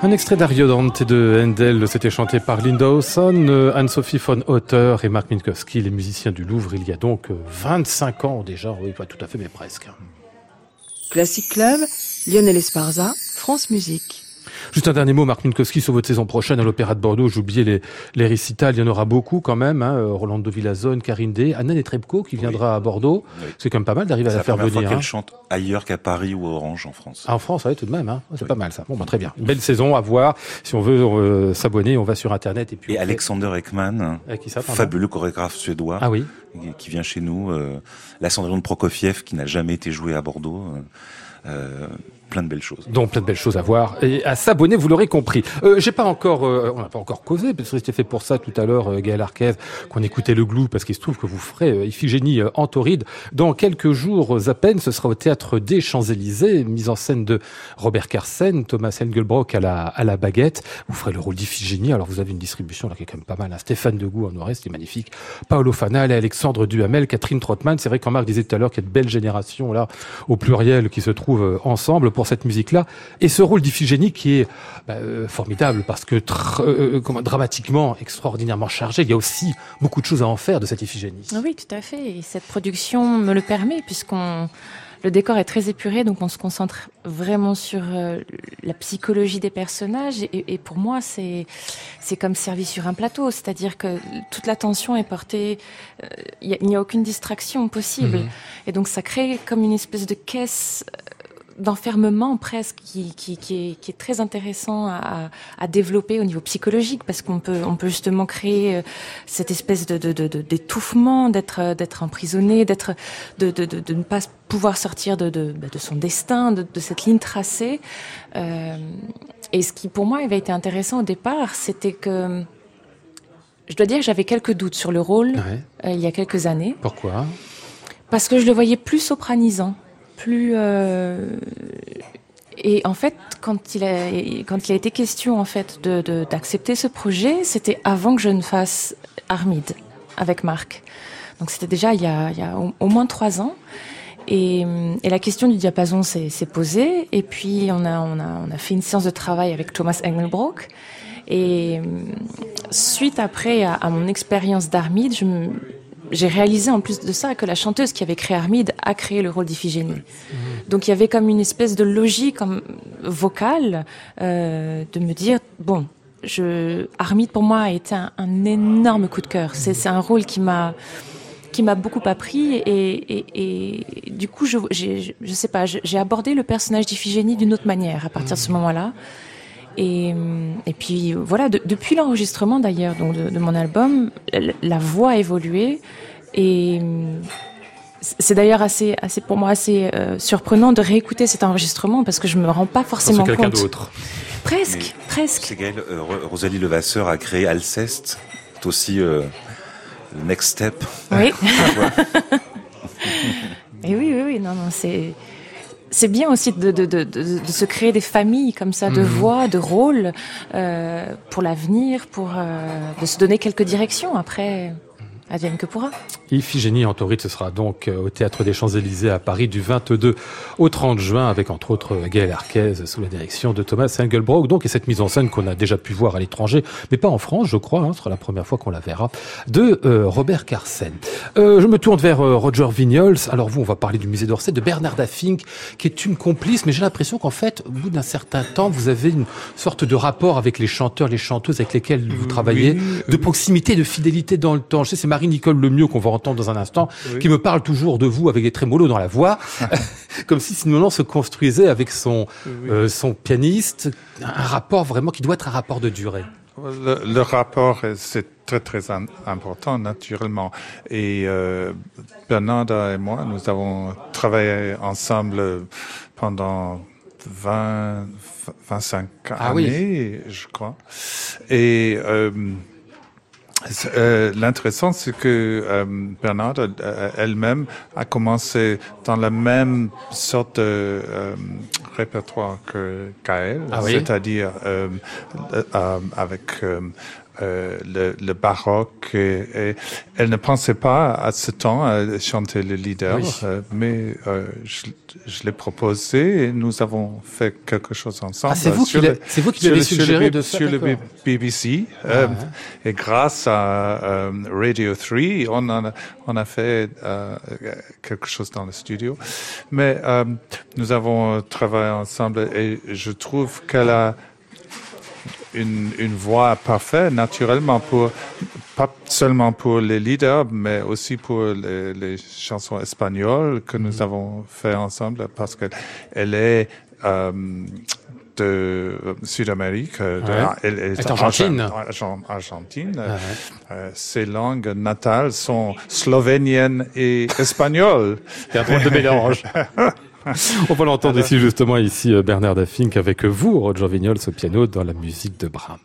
Un extrait d'Ariodante de Handel, c'était chanté par Linda Hosson, Anne-Sophie von Otter et Marc Minkowski, les musiciens du Louvre, il y a donc 25 ans déjà, oui, pas tout à fait, mais presque. Classic Club, Lionel Esparza, France Musique. Juste un dernier mot, Marc Minkowski, sur votre saison prochaine à l'Opéra de Bordeaux. J'oubliais les récitals, il y en aura beaucoup quand même. Hein, Rolande de Villazone, Karine Day, Anna Netrebko qui viendra à Bordeaux. Oui. C'est quand même pas mal d'arriver à la faire venir. C'est la première fois qu'elle chante ailleurs qu'à Paris ou à Orange en France. Ah, en France, oui, tout de même. Hein. C'est pas mal ça. Bon, bah, très bien. Une belle saison à voir. Si on veut s'abonner, on va sur Internet. Et Alexander Ekman, fabuleux chorégraphe suédois, qui vient chez nous. La Cendrillon de Prokofiev qui n'a jamais été jouée à Bordeaux. Plein de belles choses. Donc plein de belles choses à voir et à s'abonner, vous l'aurez compris. On n'a pas encore causé, parce que c'était fait pour ça tout à l'heure, Gaëlle Arquez, qu'on écoutait le Gluck, parce qu'il se trouve que vous ferez Iphigénie en Tauride. Dans quelques jours à peine, ce sera au Théâtre des Champs-Élysées, mise en scène de Robert Carsen, Thomas Hengelbrock à la baguette. Vous ferez le rôle d'Iphigénie, alors vous avez une distribution là qui est quand même pas mal. Hein. Stéphane Degout en Noirest, c'est magnifique. Paolo Fanal et Alexandre Duhamel, Catherine Trottmann. C'est vrai qu'en Marc disait tout à l'heure qu'il y a de belles générations là, au pluriel, qui se trouvent ensemble pour cette musique-là, et ce rôle d'Iphigénie qui est formidable parce que dramatiquement, extraordinairement chargé, il y a aussi beaucoup de choses à en faire de cette Iphigénie. Oui, tout à fait, et cette production me le permet puisqu'on... Le décor est très épuré, donc on se concentre vraiment sur la psychologie des personnages. Et pour moi, c'est comme servi sur un plateau. C'est-à-dire que toute l'attention est portée, il n'y a aucune distraction possible. Mmh. Et donc ça crée comme une espèce de caisse d'enfermement presque qui est très intéressant à développer au niveau psychologique, parce qu'on peut justement créer cette espèce d'étouffement, d'être emprisonné, de ne pas pouvoir sortir de son destin, de cette ligne tracée. Et ce qui pour moi avait été intéressant au départ, c'était que je dois dire que j'avais quelques doutes sur le rôle il y a quelques années. Pourquoi ? Parce que je le voyais plus sopranisant. Et en fait, quand il a été question en fait d'accepter ce projet, c'était avant que je ne fasse Armide avec Marc. Donc c'était déjà il y a au moins 3 ans. Et la question du diapason s'est posée. Et puis on a fait une séance de travail avec Thomas Hengelbrock. Et suite après à mon expérience d'Armide, j'ai réalisé en plus de ça que la chanteuse qui avait créé Armide a créé le rôle d'Iphigénie. Mmh. Donc il y avait comme une espèce de logique vocale de me dire bon, Armide pour moi a été un énorme coup de cœur. C'est un rôle qui m'a beaucoup appris et du coup j'ai abordé le personnage d'Iphigénie d'une autre manière à partir de ce moment-là. Et puis voilà, depuis l'enregistrement d'ailleurs donc de mon album, la voix a évolué et c'est d'ailleurs assez pour moi assez surprenant de réécouter cet enregistrement parce que je me rends pas forcément compte. C'est quelqu'un d'autre. Presque. C'est Gaëlle, Rosalie Levasseur a créé Alceste, c'est aussi le next step. Oui. Et oui, non, c'est. C'est bien aussi de se créer des familles comme ça, de voix, de rôles, pour l'avenir, de se donner quelques directions après. Advienne que pourra. Iphigénie en Tauride, ce sera donc au Théâtre des Champs-Élysées à Paris du 22 au 30 juin avec entre autres Gaëlle Arquez sous la direction de Thomas Hengelbrock. Donc, et cette mise en scène qu'on a déjà pu voir à l'étranger, mais pas en France, je crois, ce sera la première fois qu'on la verra, de Robert Carsen. Je me tourne vers Roger Vignoles. Alors vous, on va parler du musée d'Orsay, de Bernarda Fink, qui est une complice, mais j'ai l'impression qu'en fait, au bout d'un certain temps, vous avez une sorte de rapport avec les chanteurs, les chanteuses avec lesquels vous travaillez, de proximité, de fidélité dans le temps. Je sais, c'est Marie-Nicole Lemieux qu'on va entendre dans un instant, qui me parle toujours de vous avec des trémolos dans la voix, comme si Simonon se construisait avec son pianiste, un rapport vraiment qui doit être un rapport de durée. Le rapport, c'est très très important naturellement. Et Bernarda et moi, nous avons travaillé ensemble pendant 25 années, je crois. Et l'intéressant, c'est que Bernarda elle-même a commencé dans la même sorte de répertoire que Gaëlle, c'est-à-dire avec le baroque. Et elle ne pensait pas à ce temps à chanter le Lieder, oui. Mais je l'ai proposé et nous avons fait quelque chose ensemble. Ah, c'est vous qui l'avez suggéré de faire, sur le BBC. Et grâce à Radio 3, on a fait quelque chose dans le studio. Mais nous avons travaillé ensemble et je trouve qu'elle a une voix parfaite, naturellement, pas seulement pour les leaders, mais aussi pour les chansons espagnoles que nous avons fait ensemble, parce qu'elle est de Sud-Amérique, elle est Argentine. Ses langues natales sont slovéniennes et espagnoles. Il y a un drôle de mélange. On va l'entendre ici, justement, ici, Bernarda Fink, avec vous, Roger Vignoles, au piano, dans la musique de Brahms.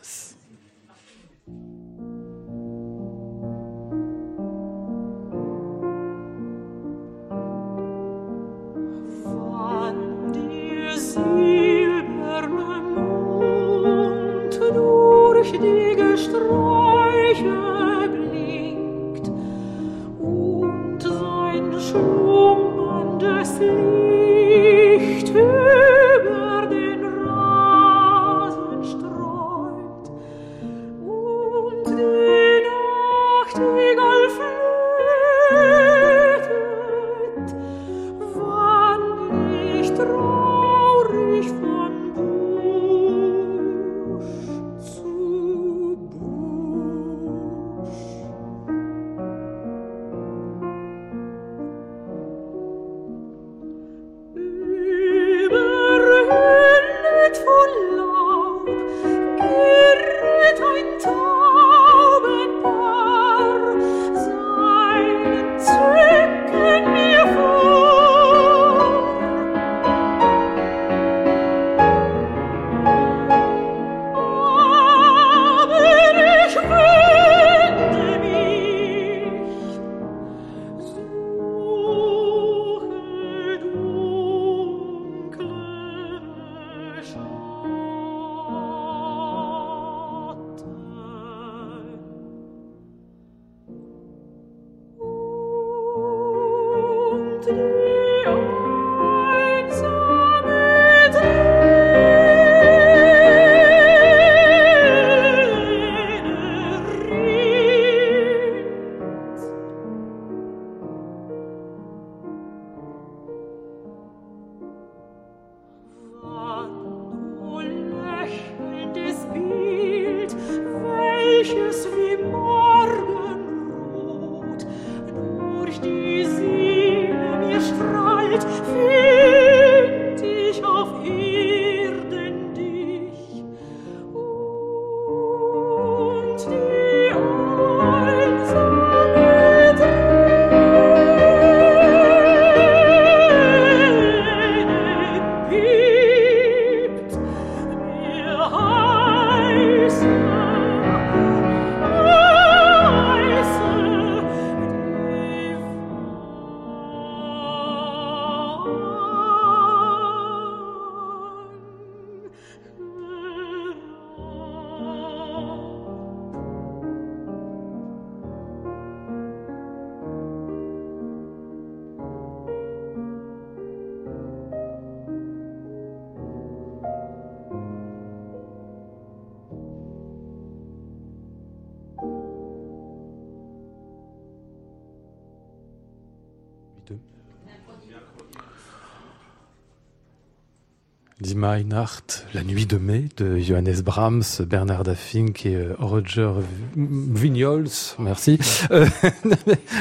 Die Mainacht, la nuit de mai, de Johannes Brahms, Bernarda Fink et Roger Vignoles, merci.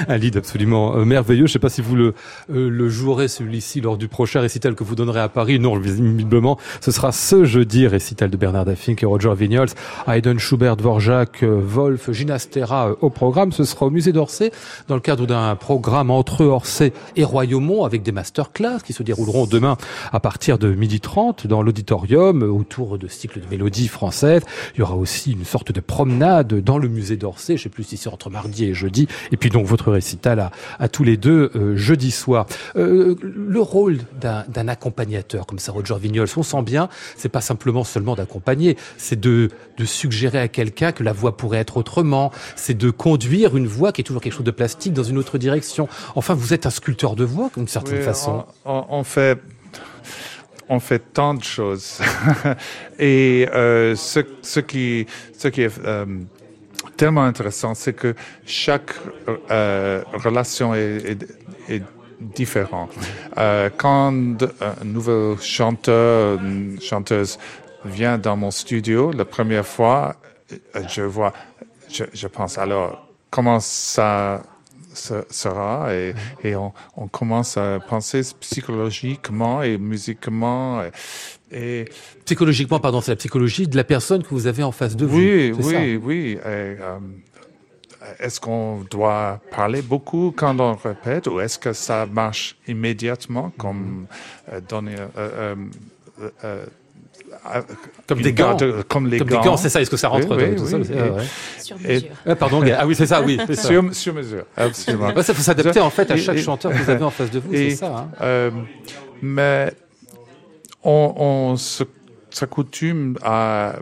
Un lead absolument merveilleux. Je ne sais pas si vous le jouerez celui-ci lors du prochain récital que vous donnerez à Paris. Non, visiblement, ce sera ce jeudi, récital de Bernarda Fink et Roger Vignoles. Haydn, Schubert, Dvorak, Wolf, Ginastera au programme. Ce sera au musée d'Orsay, dans le cadre d'un programme entre Orsay et Royaumont, avec des masterclass qui se dérouleront demain à partir de 12h30. Ariodante dans l'auditorium autour de cycles de mélodies françaises. Il y aura aussi une sorte de promenade dans le musée d'Orsay, je ne sais plus si c'est entre mardi et jeudi, et puis donc votre récital à tous les deux jeudi soir. Le rôle d'un accompagnateur comme ça, Roger Vignoles, on sent bien, c'est pas seulement d'accompagner, c'est de suggérer à quelqu'un que la voix pourrait être autrement, c'est de conduire une voix qui est toujours quelque chose de plastique dans une autre direction. Enfin, vous êtes un sculpteur de voix d'une certaine façon. On fait tant de choses. Et ce qui est tellement intéressant, c'est que chaque relation est différente. Quand un nouveau chanteur, une chanteuse vient dans mon studio la première fois, je pense alors comment ça sera, et on commence à penser psychologiquement et musicalement. Psychologiquement, pardon, c'est la psychologie de la personne que vous avez en face de vous. Oui. Est-ce qu'on doit parler beaucoup quand on répète, ou est-ce que ça marche immédiatement comme donner... comme des gants. Comme les gants, c'est ça. Est-ce que ça rentre tout seul? Sur mesure. Pardon, ah oui, c'est ça, oui. C'est ça. Sur mesure, absolument. Ça faut s'adapter en fait à chaque chanteur que vous avez en face de vous, c'est ça. Hein. Mais on s'accoutume à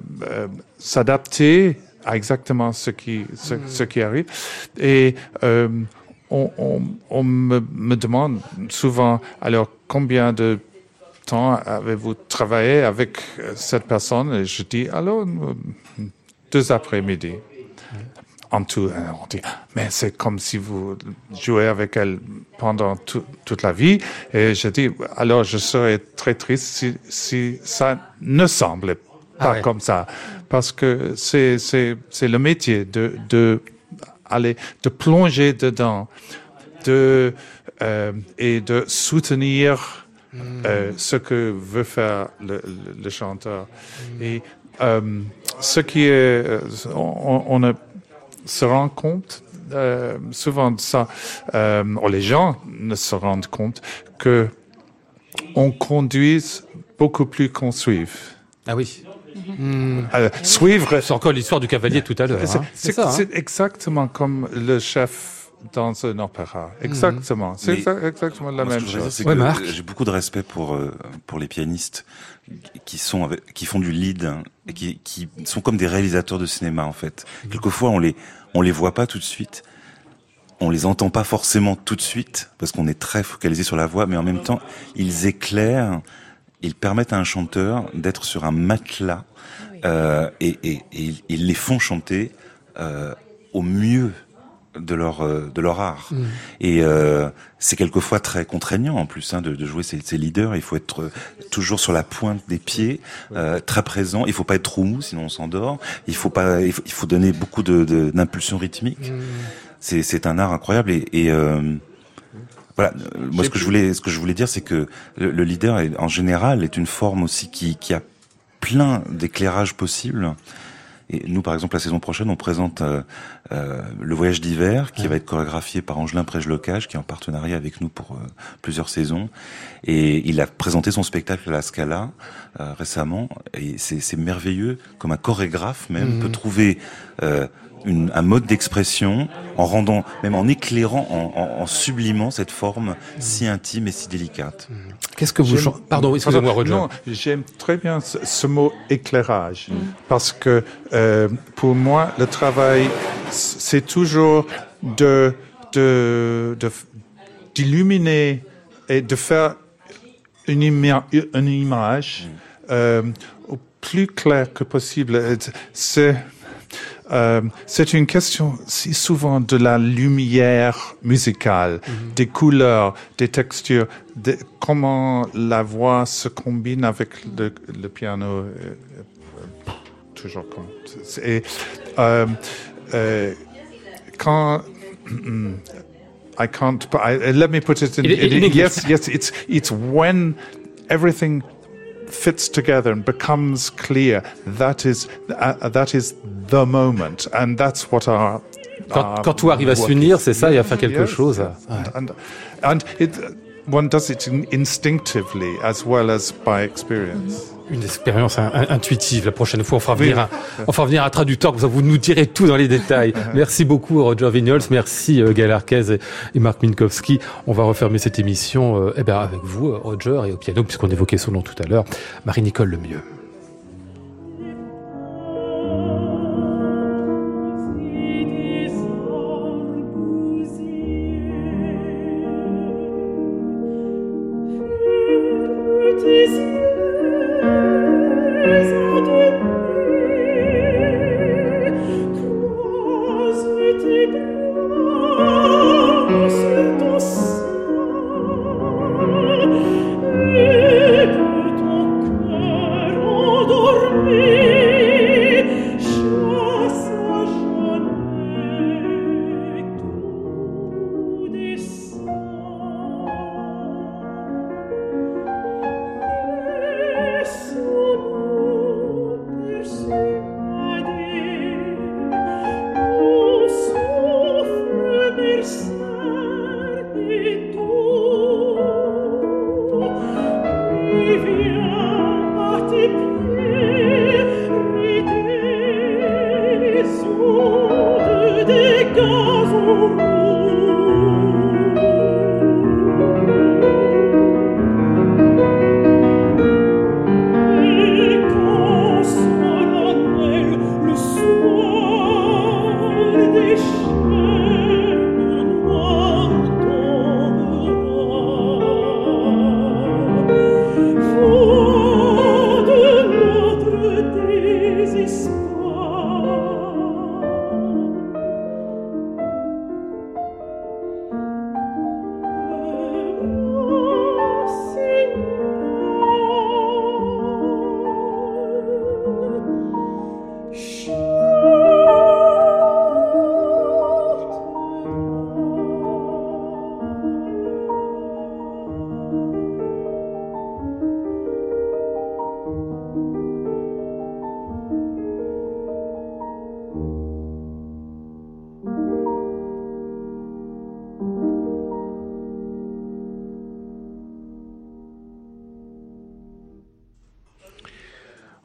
s'adapter à exactement ce qui arrive. Et on me demande souvent, alors combien de temps avez-vous travaillé avec cette personne? Et je dis, alors, 2 après-midi. En tout, on dit, mais c'est comme si vous jouez avec elle pendant toute la vie. Et je dis, alors, je serais très triste si ça ne semblait pas comme ça. Parce que c'est le métier de plonger dedans, et de soutenir ce que veut faire le chanteur. Et ce qui est, on se rend compte souvent de ça, ou les gens ne se rendent compte que on conduise beaucoup plus qu'on suive. Ah oui. Suivre. C'est encore l'histoire du cavalier tout à l'heure. C'est exactement comme le chef dans un opéra. Exactement. C'est exactement la même chose. J'ai beaucoup de respect pour les pianistes qui font du lead, hein, et qui sont comme des réalisateurs de cinéma, en fait. Quelquefois, on les voit pas tout de suite. On les entend pas forcément tout de suite, parce qu'on est très focalisé sur la voix, mais en même temps, ils éclairent, ils permettent à un chanteur d'être sur un matelas, et ils les font chanter, au mieux de leur art. Et c'est quelquefois très contraignant en plus, hein, de jouer ces leaders. Il faut être toujours sur la pointe des pieds, très présent. Il faut pas être trop mou, sinon on s'endort. Il faut donner beaucoup d'impulsion rythmique. C'est un art incroyable, et voilà. Moi, ce que je voulais dire, c'est que le leader en général est une forme aussi qui a plein d'éclairages possibles. Et nous, par exemple, la saison prochaine, on présente le voyage d'hiver, qui va être chorégraphié par Angelin Prège-Locage, qui est en partenariat avec nous pour plusieurs saisons. Et il a présenté son spectacle à la Scala récemment. Et c'est merveilleux, comme un chorégraphe même peut trouver un mode d'expression, en rendant, même en éclairant, en sublimant cette forme si intime et si délicate. Qu'est-ce que vous... Pardon, excusez-moi, Roger. Non, j'aime très bien ce mot éclairage, parce que pour moi, le travail, c'est toujours d'illuminer et de faire une image au plus claire que possible. C'est une question si souvent de la lumière musicale, des couleurs, des textures, comment la voix se combine avec le piano, toujours comme. Quand let me put it in yes, it's when everything fits together and becomes clear. That is the moment, and that's what our. Quand tout arrive à s'unir, c'est ça, et à faire quelque chose. And One does it instinctively as well as by experience. Une expérience intuitive. La prochaine fois, on fera venir un traducteur, comme ça vous nous direz tout dans les détails. Merci beaucoup Roger Vignoles, merci Gaëlle Arquez et Marc Minkowski. On va refermer cette émission avec vous Roger, et au piano, puisqu'on évoquait son nom tout à l'heure, Marie-Nicole Lemieux.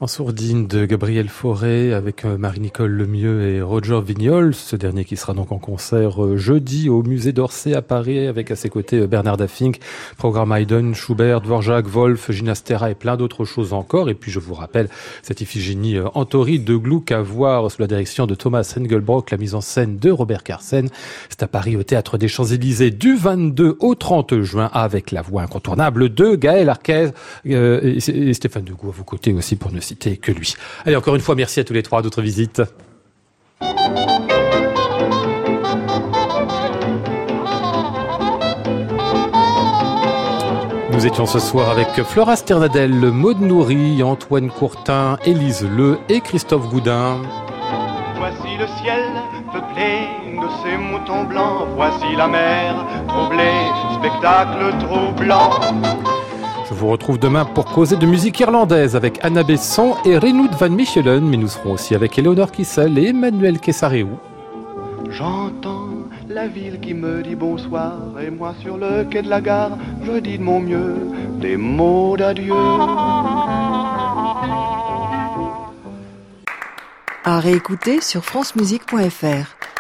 En sourdine de Gabriel Fauré avec Marie-Nicole Lemieux et Roger Vignoles, ce dernier qui sera donc en concert jeudi au musée d'Orsay à Paris, avec à ses côtés Bernarda Fink, programme Haydn, Schubert, Dvorak, Wolf, Ginastera et plein d'autres choses encore. Et puis je vous rappelle cette Iphigénie en Tauride de Gluck à voir sous la direction de Thomas Hengelbrock, la mise en scène de Robert Carsen. C'est à Paris au Théâtre des Champs-Élysées du 22 au 30 juin avec la voix incontournable de Gaëlle Arquez et Stéphane Degout à vos côtés aussi pour ne citer que lui. Allez, encore une fois, merci à tous les trois d'autres visites. Nous étions ce soir avec Flora Sternadel, Maud Nourri, Antoine Courtin, Élise Leu et Christophe Goudin. Voici le ciel peuplé de ces moutons blancs, voici la mer troublée, spectacle troublant. Je vous retrouve demain pour causer de musique irlandaise avec Anna Besson et Renoud van Michelen, mais nous serons aussi avec Éléonore Kissel et Emmanuel Kessaréou. J'entends la ville qui me dit bonsoir, et moi sur le quai de la gare, je dis de mon mieux des mots d'adieu. À réécouter sur francemusique.fr.